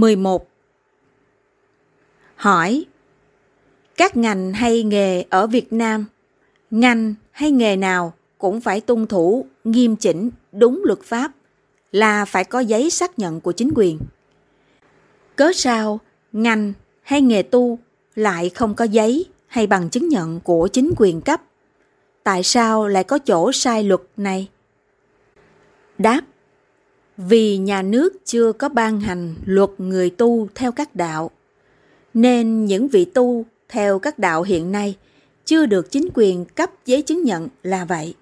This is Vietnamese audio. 11. Hỏi: các ngành hay nghề ở Việt Nam, ngành hay nghề nào cũng phải tuân thủ nghiêm chỉnh đúng luật pháp, là phải có giấy xác nhận của chính quyền. Cớ sao ngành hay nghề tu lại không có giấy hay bằng chứng nhận của chính quyền cấp? Tại sao lại có chỗ sai luật này? Đáp: vì nhà nước chưa có ban hành luật người tu theo các đạo, nên những vị tu theo các đạo hiện nay chưa được chính quyền cấp giấy chứng nhận là vậy.